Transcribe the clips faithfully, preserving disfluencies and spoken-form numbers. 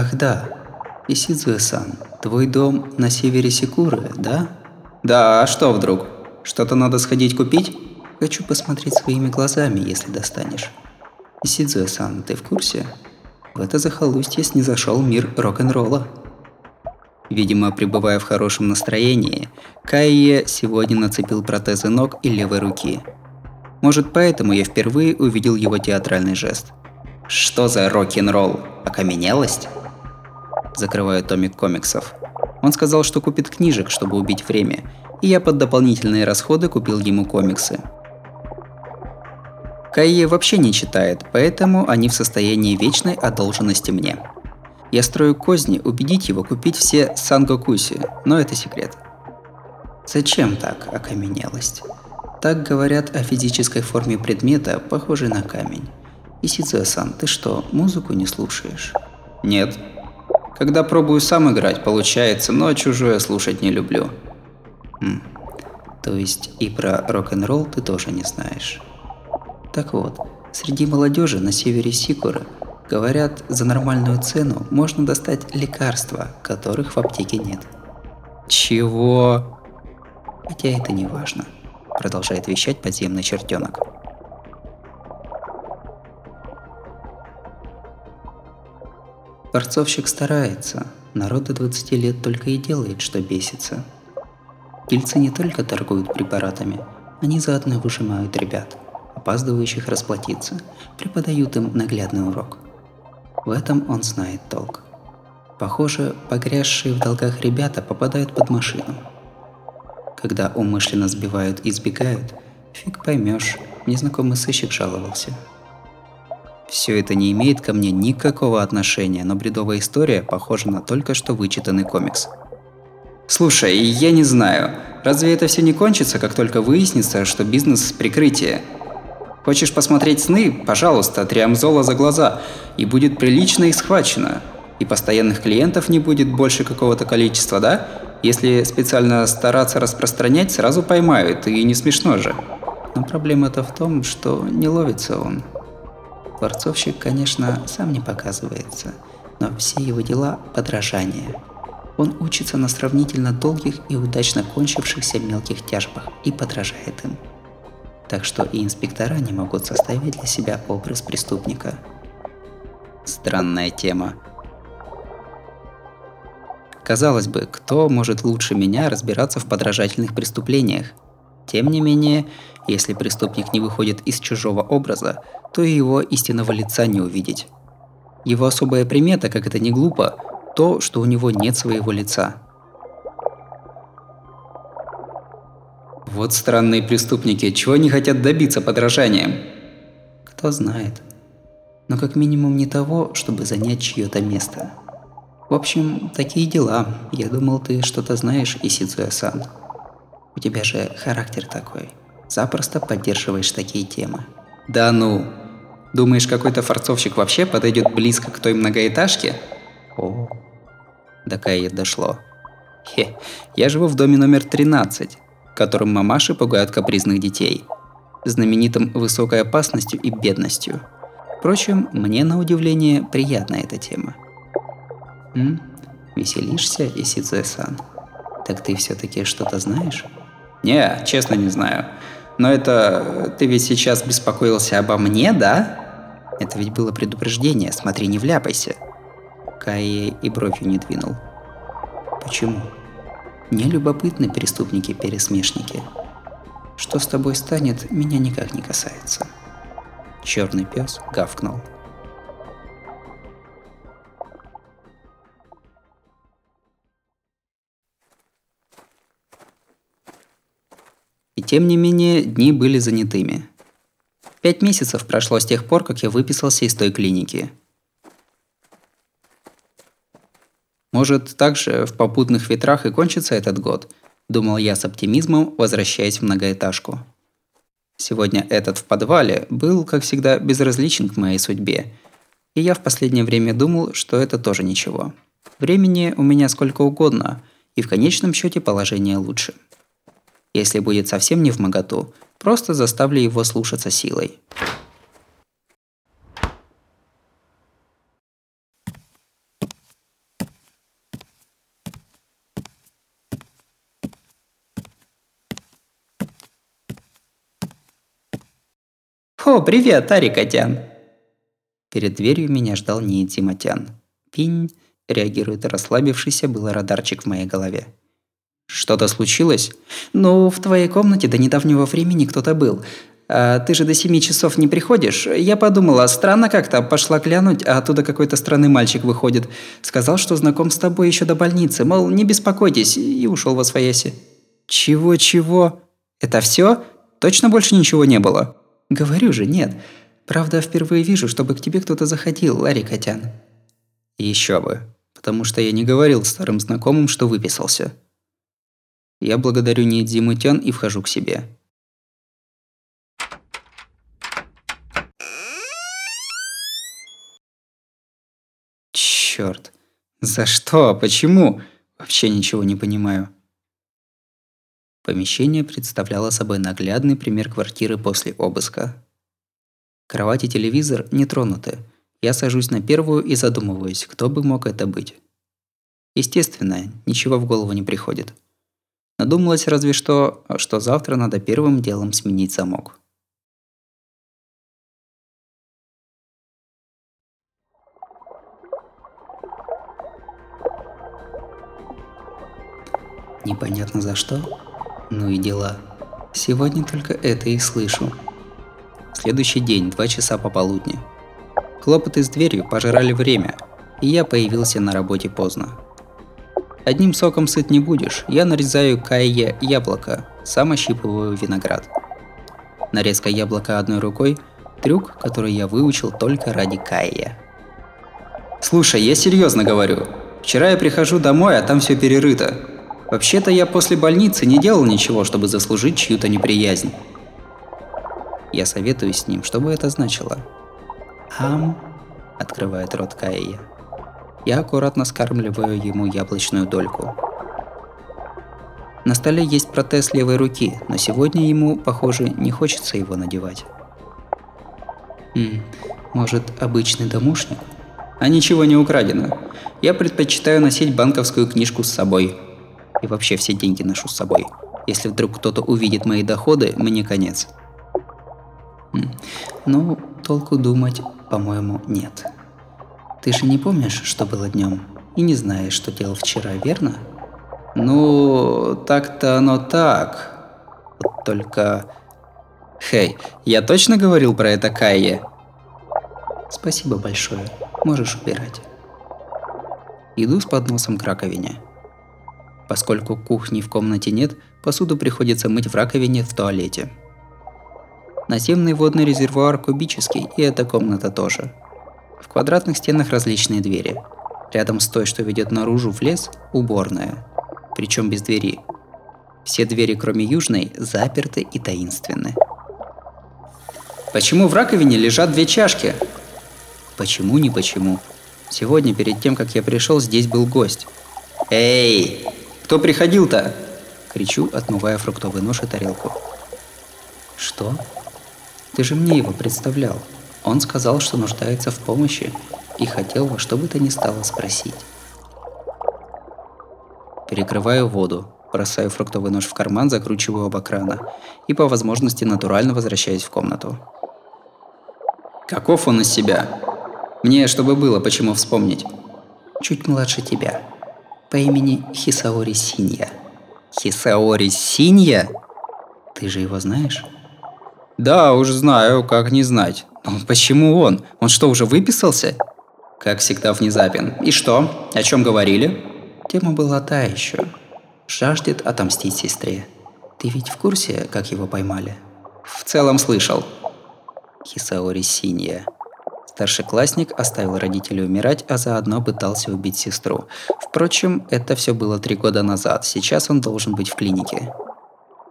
Ах да, Исидзуэ-сан, твой дом на севере Сикуры, да? Да, а что вдруг? Что-то надо сходить купить? Хочу посмотреть своими глазами, если достанешь. Исидзуэ-сан, ты в курсе? В это захолустье снизошел мир рок-н-ролла. Видимо, пребывая в хорошем настроении, Кайе сегодня нацепил протезы ног и левой руки. Может, поэтому я впервые увидел его театральный жест. Что за рок-н-ролл? Окаменелость? Закрываю томик комиксов. Он сказал, что купит книжек, чтобы убить время, и я под дополнительные расходы купил ему комиксы. Кайе вообще не читает, поэтому они в состоянии вечной одолженности мне. Я строю козни убедить его купить все сангокуси, но это секрет. Зачем так окаменелость? Так говорят о физической форме предмета, похожей на камень. Исидзуэ-сан, ты что, музыку не слушаешь? Нет. Когда пробую сам играть, получается, но чужое слушать не люблю. Хм. То есть и про рок-н-ролл ты тоже не знаешь. Так вот, среди молодежи на севере Сикуры говорят, за нормальную цену можно достать лекарства, которых в аптеке нет. Чего? Хотя это не важно. Продолжает вещать подземный чертенок. Борцовщик старается, народ до двадцати лет только и делает, что бесится. Дельцы не только торгуют препаратами, они заодно выжимают ребят, опаздывающих расплатиться, преподают им наглядный урок. В этом он знает толк. Похоже, погрязшие в долгах ребята попадают под машину. Когда умышленно сбивают и избегают, фиг поймешь, незнакомый сыщик жаловался. Все это не имеет ко мне никакого отношения, но бредовая история похожа на только что вычитанный комикс. Слушай, я не знаю, разве это все не кончится, как только выяснится, что бизнес – прикрытие? Хочешь посмотреть сны? Пожалуйста, триамзола за глаза, и будет прилично и схвачено. И постоянных клиентов не будет больше какого-то количества, да? Если специально стараться распространять, сразу поймают, и не смешно же. Но проблема-то в том, что не ловится он. Борцовщик, конечно, сам не показывается, но все его дела – подражание. Он учится на сравнительно долгих и удачно кончившихся мелких тяжбах и подражает им. Так что и инспектора не могут составить для себя образ преступника. Странная тема. Казалось бы, кто может лучше меня разбираться в подражательных преступлениях? Тем не менее, если преступник не выходит из чужого образа, то и его истинного лица не увидеть. Его особая примета, как это ни глупо, то, что у него нет своего лица. Вот странные преступники, чего они хотят добиться подражанием? Кто знает. Но как минимум не того, чтобы занять чье-то место. В общем, такие дела. Я думал, ты что-то знаешь, Исидзуэ-сан. У тебя же характер такой. Запросто поддерживаешь такие темы. Да ну! Думаешь, какой-то форцовщик вообще подойдет близко к той многоэтажке? О, до Кайе дошло. Хе, я живу в доме номер тринадцать, которым мамаши пугают капризных детей, знаменитым высокой опасностью и бедностью. Впрочем, мне, на удивление, приятна эта тема. М? Веселишься, Исидзуэ-сан? Так ты все-таки что-то знаешь? Не, честно не знаю. Но это... Ты ведь сейчас беспокоился обо мне, да? Это ведь было предупреждение, смотри, не вляпайся. Кайе и бровью не двинул. Почему? Мне любопытны преступники-пересмешники. Что с тобой станет, меня никак не касается. Черный пес гавкнул. И тем не менее, дни были занятыми. Пять месяцев прошло с тех пор, как я выписался из той клиники. Может, также в попутных ветрах и кончится этот год, думал я с оптимизмом, возвращаясь в многоэтажку. Сегодня этот в подвале был, как всегда, безразличен к моей судьбе. И я в последнее время думал, что это тоже ничего. Времени у меня сколько угодно, и в конечном счете положение лучше. Если будет совсем не вмоготу, просто заставлю его слушаться силой. О, привет, Арика-тян! Перед дверью меня ждал Нейдзима-тян. Пинь, реагирует расслабившийся был радарчик в моей голове. Что-то случилось? Ну, в твоей комнате до недавнего времени кто-то был. А ты же до семи часов не приходишь? Я подумала, странно как-то, пошла глянуть, а оттуда какой-то странный мальчик выходит. Сказал, что знаком с тобой еще до больницы, мол, не беспокойтесь, и ушел восвояси. Чего-чего? Это все? Точно больше ничего не было? Говорю же, нет. Правда, впервые вижу, чтобы к тебе кто-то заходил, Арика-тян. Еще бы, потому что я не говорил старым знакомым, что выписался. Я благодарю Нейдзиму-тян и вхожу к себе. Черт, за что? Почему? Вообще ничего не понимаю. Помещение представляло собой наглядный пример квартиры после обыска. Кровать и телевизор не тронуты. Я сажусь на первую и задумываюсь, кто бы мог это быть. Естественно, ничего в голову не приходит. Надумалось разве что, что завтра надо первым делом сменить замок. Непонятно за что, ну и дела. Сегодня только это и слышу. Следующий день, два часа пополудни. Хлопоты с дверью пожирали время, и я появился на работе поздно. Одним соком сыт не будешь, я нарезаю кайе яблоко, сам ощипываю виноград. Нарезка яблока одной рукой – трюк, который я выучил только ради кайе. Слушай, я серьезно говорю. Вчера я прихожу домой, а там все перерыто. Вообще-то я после больницы не делал ничего, чтобы заслужить чью-то неприязнь. Я советую с ним, что бы это значило. «Ам!» – открывает рот Кайе. Я аккуратно скармливаю ему яблочную дольку. На столе есть протез левой руки, но сегодня ему, похоже, не хочется его надевать. Хм, может, обычный домушник? А ничего не украдено. Я предпочитаю носить банковскую книжку с собой. И вообще все деньги ношу с собой. Если вдруг кто-то увидит мои доходы, мне конец. Ну, толку думать, по-моему, нет. Ты же не помнишь, что было днем, и не знаешь, что делал вчера, верно? Ну, так-то оно так. Вот только... Хей, я точно говорил про это Кайе? Спасибо большое, можешь убирать. Иду с подносом к раковине. Поскольку кухни в комнате нет, посуду приходится мыть в раковине в туалете. Наземный водный резервуар кубический, и эта комната тоже. В квадратных стенах различные двери. Рядом с той, что ведет наружу в лес, уборная. Причем без двери. Все двери, кроме южной, заперты и таинственны. Почему в раковине лежат две чашки? Почему не почему? Сегодня, перед тем, как я пришел, здесь был гость. Эй, кто приходил-то? Кричу, отмывая фруктовый нож и тарелку. Что? Ты же мне его представлял. Он сказал, что нуждается в помощи, и хотел во что бы то ни стало спросить. Перекрываю воду, бросаю фруктовый нож в карман, закручиваю оба крана, и по возможности натурально возвращаюсь в комнату. Каков он из себя? Мне, чтобы было, почему вспомнить. Чуть младше тебя. По имени Хисаори Синья. Хисаори Синья? Ты же его знаешь? Да, уж знаю, как не знать. Но почему он? Он что, уже выписался? Как всегда, внезапен. И что? О чем говорили? Тема была та еще. Жаждет отомстить сестре. Ты ведь в курсе, как его поймали? В целом слышал. Хисаори Синья. Старшеклассник оставил родителей умирать, а заодно пытался убить сестру. Впрочем, это все было три года назад. Сейчас он должен быть в клинике.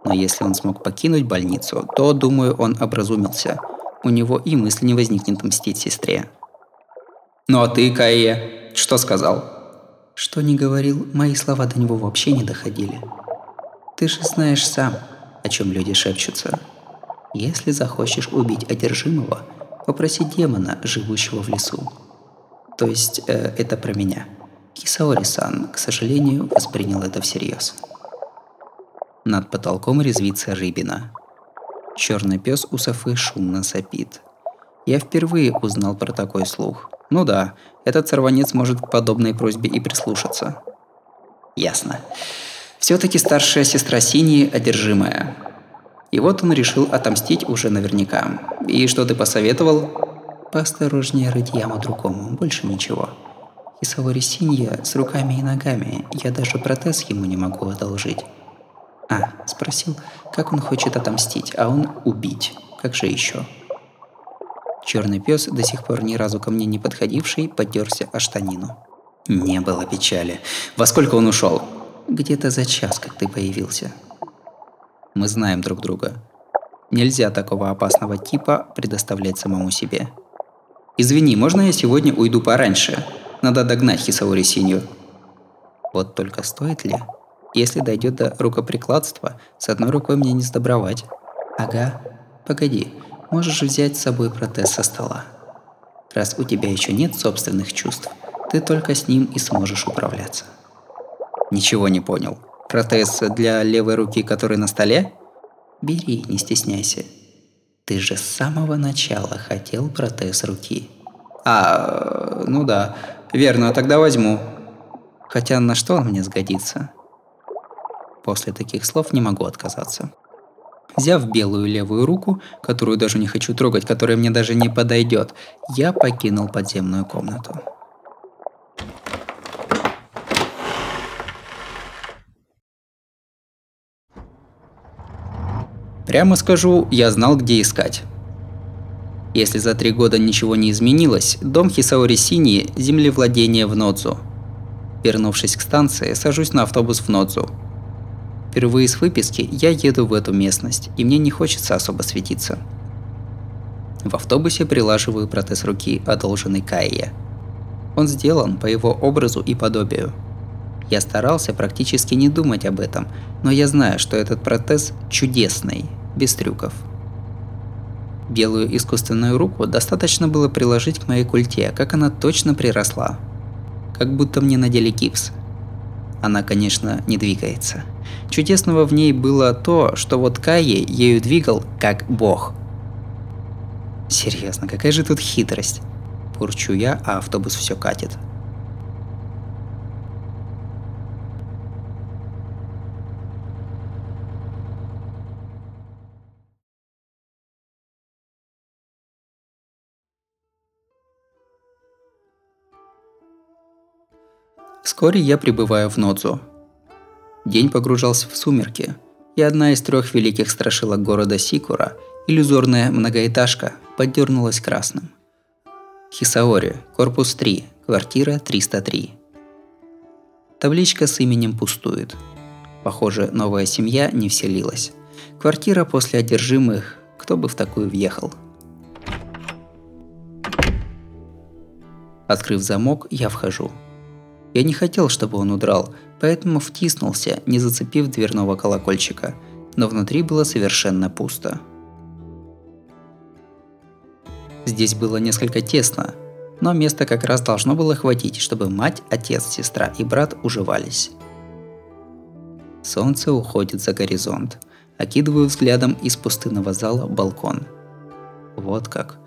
Но если он смог покинуть больницу, то, думаю, он образумился. У него и мысли не возникнет мстить сестре. Ну а ты, Кайе, что сказал? Что не говорил, мои слова до него вообще не доходили. Ты же знаешь сам, о чем люди шепчутся. Если захочешь убить одержимого, попроси демона, живущего в лесу. То есть, э, это про меня. Хисаори-сан, к сожалению, воспринял это всерьез. Над потолком резвится рыбина. Черный пес у Софы шумно сопит. Я впервые узнал про такой слух. Ну да, этот сорванец может к подобной просьбе и прислушаться. Ясно. Все-таки старшая сестра Синьи одержимая. И вот он решил отомстить уже наверняка. И что ты посоветовал? Поосторожнее рыть яму другому, больше ничего. Хисаори Синья с руками и ногами, я даже протез ему не могу одолжить. А, спросил, как он хочет отомстить, а он убить. Как же еще? Черный пес, до сих пор ни разу ко мне не подходивший, поддерся о штанину. Не было печали. Во сколько он ушел? Где-то за час, как ты появился. Мы знаем друг друга. Нельзя такого опасного типа предоставлять самому себе. Извини, можно я сегодня уйду пораньше? Надо догнать Хисаори Синью. Вот только стоит ли? Если дойдет до рукоприкладства, с одной рукой мне не сдобровать. Ага, погоди, можешь взять с собой протез со стола. Раз у тебя еще нет собственных чувств, ты только с ним и сможешь управляться. Ничего не понял. Протез для левой руки, который на столе? Бери, не стесняйся. Ты же с самого начала хотел протез руки. А, ну да, верно, тогда возьму. Хотя на что он мне сгодится? После таких слов не могу отказаться. Взяв белую левую руку, которую даже не хочу трогать, которая мне даже не подойдет, я покинул подземную комнату. Прямо скажу, я знал, где искать. Если за три года ничего не изменилось, дом Хисаори Синьи – землевладение в Нодзу. Вернувшись к станции, сажусь на автобус в Нодзу. Впервые с выписки я еду в эту местность, и мне не хочется особо светиться. В автобусе прилаживаю протез руки, одолженный Кайе. Он сделан по его образу и подобию. Я старался практически не думать об этом, но я знаю, что этот протез чудесный, без трюков. Белую искусственную руку достаточно было приложить к моей культе, как она точно приросла. Как будто мне надели гипс. Она, конечно, не двигается. Чудесного в ней было то, что вот Кайе ею двигал как бог. Серьезно, какая же тут хитрость? Бурчу я, а автобус все катит. Вскоре я прибываю в Нодзу. День погружался в сумерки, и одна из трех великих страшилок города Сикура, иллюзорная многоэтажка, поддернулась красным. Хисаори, корпус три, квартира триста три. Табличка с именем пустует. Похоже, новая семья не вселилась. Квартира после одержимых, кто бы в такую въехал. Открыв замок, я вхожу. Я не хотел, чтобы он удрал, поэтому втиснулся, не зацепив дверного колокольчика, но внутри было совершенно пусто. Здесь было несколько тесно, но места как раз должно было хватить, чтобы мать, отец, сестра и брат уживались. Солнце уходит за горизонт. Окидываю взглядом из пустынного зала балкон. Вот как.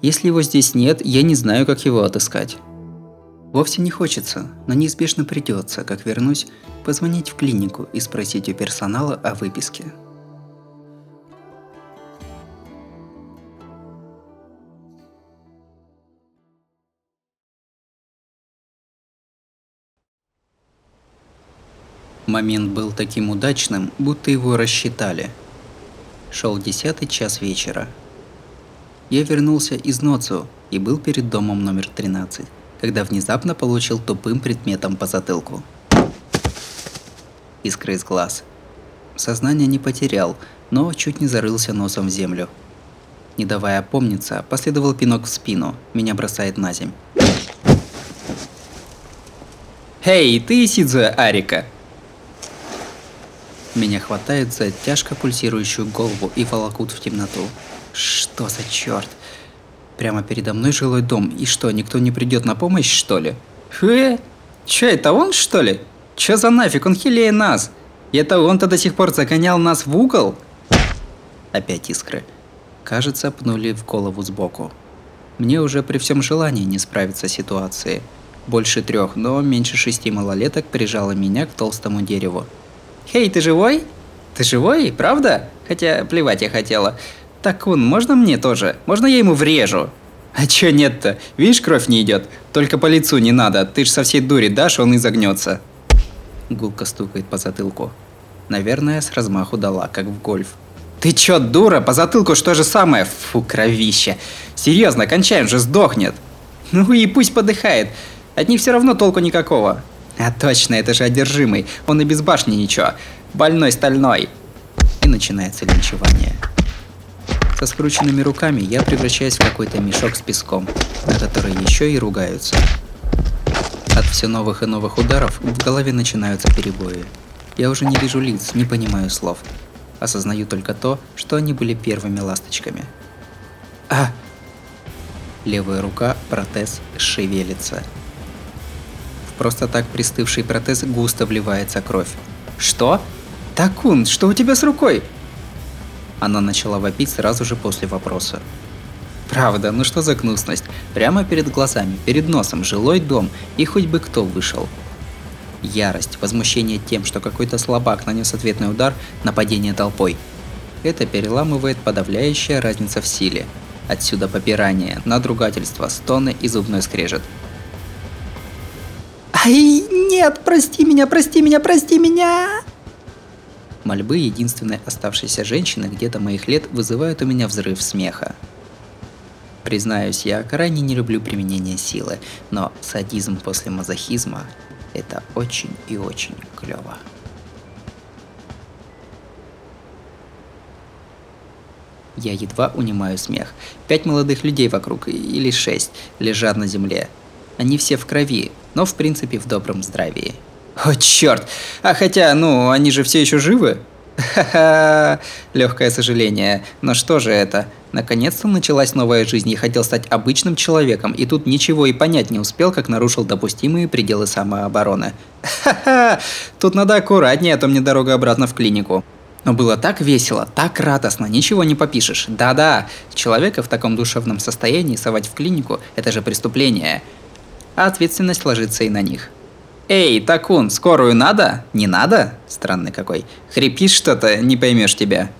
Если его здесь нет, я не знаю, как его отыскать. Вовсе не хочется, но неизбежно придется, как вернусь, позвонить в клинику и спросить у персонала о выписке. Момент был таким удачным, будто его рассчитали. Шел десятый час вечера. Я вернулся из Нодзу и был перед домом номер тринадцать. Когда внезапно получил тупым предметом по затылку. Искры из глаз. Сознание не потерял, но чуть не зарылся носом в землю. Не давая опомниться, последовал пинок в спину, меня бросает на земь. «Эй, ты Исидзуэ, Арика!» Меня хватает за тяжко пульсирующую голову и волокут в темноту. Что за черт? Прямо передо мной жилой дом, и что, никто не придет на помощь, что ли? Хе? Че, это он, что ли? Че за нафиг, он хилее нас? Это он-то до сих пор загонял нас в угол? Опять искры. Кажется, пнули в голову сбоку. Мне уже при всем желании не справиться с ситуацией. Больше трех, но меньше шести малолеток прижало меня к толстому дереву. «Хей, ты живой? Ты живой? Правда? Хотя плевать я хотела. Так он, можно мне тоже? Можно я ему врежу?» «А чё нет-то? Видишь, кровь не идет. Только по лицу не надо. Ты ж со всей дури дашь, он изогнется». Гулко стукает по затылку. Наверное, с размаху дала, как в гольф. «Ты чё, дура? По затылку что же самое? Фу, кровище. Серьезно, кончаем же, сдохнет». «Ну и пусть подыхает. От них все равно толку никакого». «А точно, это же одержимый. Он и без башни ничего. Больной стальной». И начинается линчевание. Со скрученными руками я превращаюсь в какой-то мешок с песком, на который еще и ругаются. От все новых и новых ударов в голове начинаются перебои. Я уже не вижу лиц, не понимаю слов. Осознаю только то, что они были первыми ласточками. А! Левая рука, протез, шевелится. В просто так пристывший протез густо вливается кровь. «Что? Такун, что у тебя с рукой?» Она начала вопить сразу же после вопроса. Правда, ну что за гнусность? Прямо перед глазами, перед носом, жилой дом, и хоть бы кто вышел. Ярость, возмущение тем, что какой-то слабак нанес ответный удар, нападение толпой. Это переламывает подавляющая разница в силе. Отсюда попирание, надругательство, стоны и зубной скрежет. «Ай, нет, прости меня, прости меня, прости меня!» Мольбы единственной оставшейся женщины где-то моих лет вызывают у меня взрыв смеха. Признаюсь, я крайне не люблю применение силы, но садизм после мазохизма – это очень и очень клёво. Я едва унимаю смех. Пять молодых людей вокруг, или шесть, лежат на земле. Они все в крови, но в принципе в добром здравии. О, черт! А хотя, ну, они же все еще живы? Ха-ха! Легкое сожаление. Но что же это? Наконец-то началась новая жизнь, и хотел стать обычным человеком, и тут ничего и понять не успел, как нарушил допустимые пределы самообороны. Ха-ха! Тут надо аккуратнее, а то мне дорога обратно в клинику. Но было так весело, так радостно, ничего не попишешь. Да-да, человека в таком душевном состоянии совать в клинику – это же преступление. А ответственность ложится и на них. «Эй, Такун, скорую надо? Не надо?» Странный какой. «Хрипишь что-то, не поймешь тебя».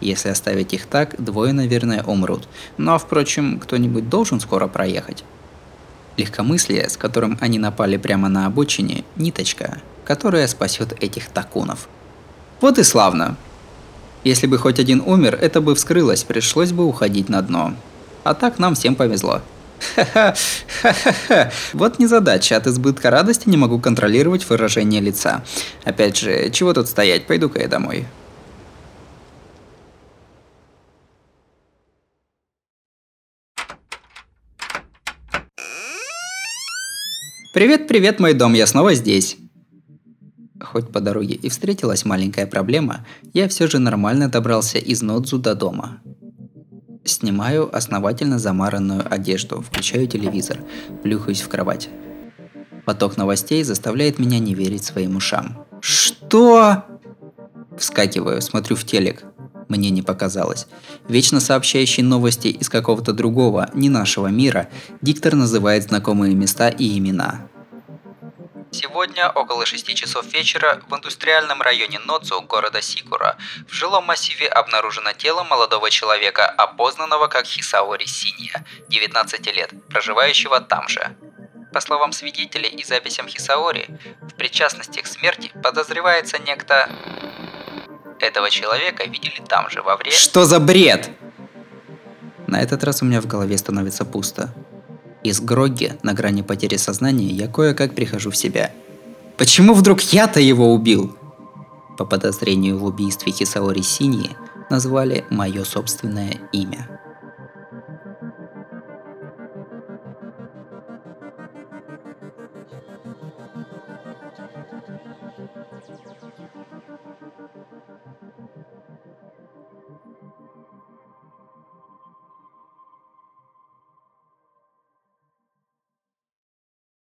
Если оставить их так, двое, наверное, умрут. Но, впрочем, кто-нибудь должен скоро проехать. Легкомыслие, с которым они напали прямо на обочине, ниточка, которая спасет этих Такунов. Вот и славно. Если бы хоть один умер, это бы вскрылось, пришлось бы уходить на дно. А так нам всем повезло. Ха-ха, ха-ха-ха, вот незадача, от избытка радости не могу контролировать выражение лица. Опять же, чего тут стоять, пойду-ка я домой. Привет-привет, мой дом, я снова здесь. Хоть по дороге и встретилась маленькая проблема, я все же нормально добрался из Нодзу до дома. Снимаю основательно замаранную одежду, включаю телевизор, плюхаюсь в кровать. Поток новостей заставляет меня не верить своим ушам. «Что?» Вскакиваю, смотрю в телек. Мне не показалось. Вечно сообщающий новости из какого-то другого, не нашего мира, диктор называет знакомые места и имена. Сегодня около шести часов вечера в индустриальном районе Нодзу города Сикура в жилом массиве обнаружено тело молодого человека, опознанного как Хисаори Синья, девятнадцати лет, проживающего там же. По словам свидетелей и записям Хисаори, в причастности к смерти подозревается некто... Этого человека видели там же во время... Что за бред? На этот раз у меня в голове становится пусто. Из Гроги, на грани потери сознания, я кое-как прихожу в себя. Почему вдруг я-то его убил? По подозрению в убийстве Хисаори Синьи назвали мое собственное имя.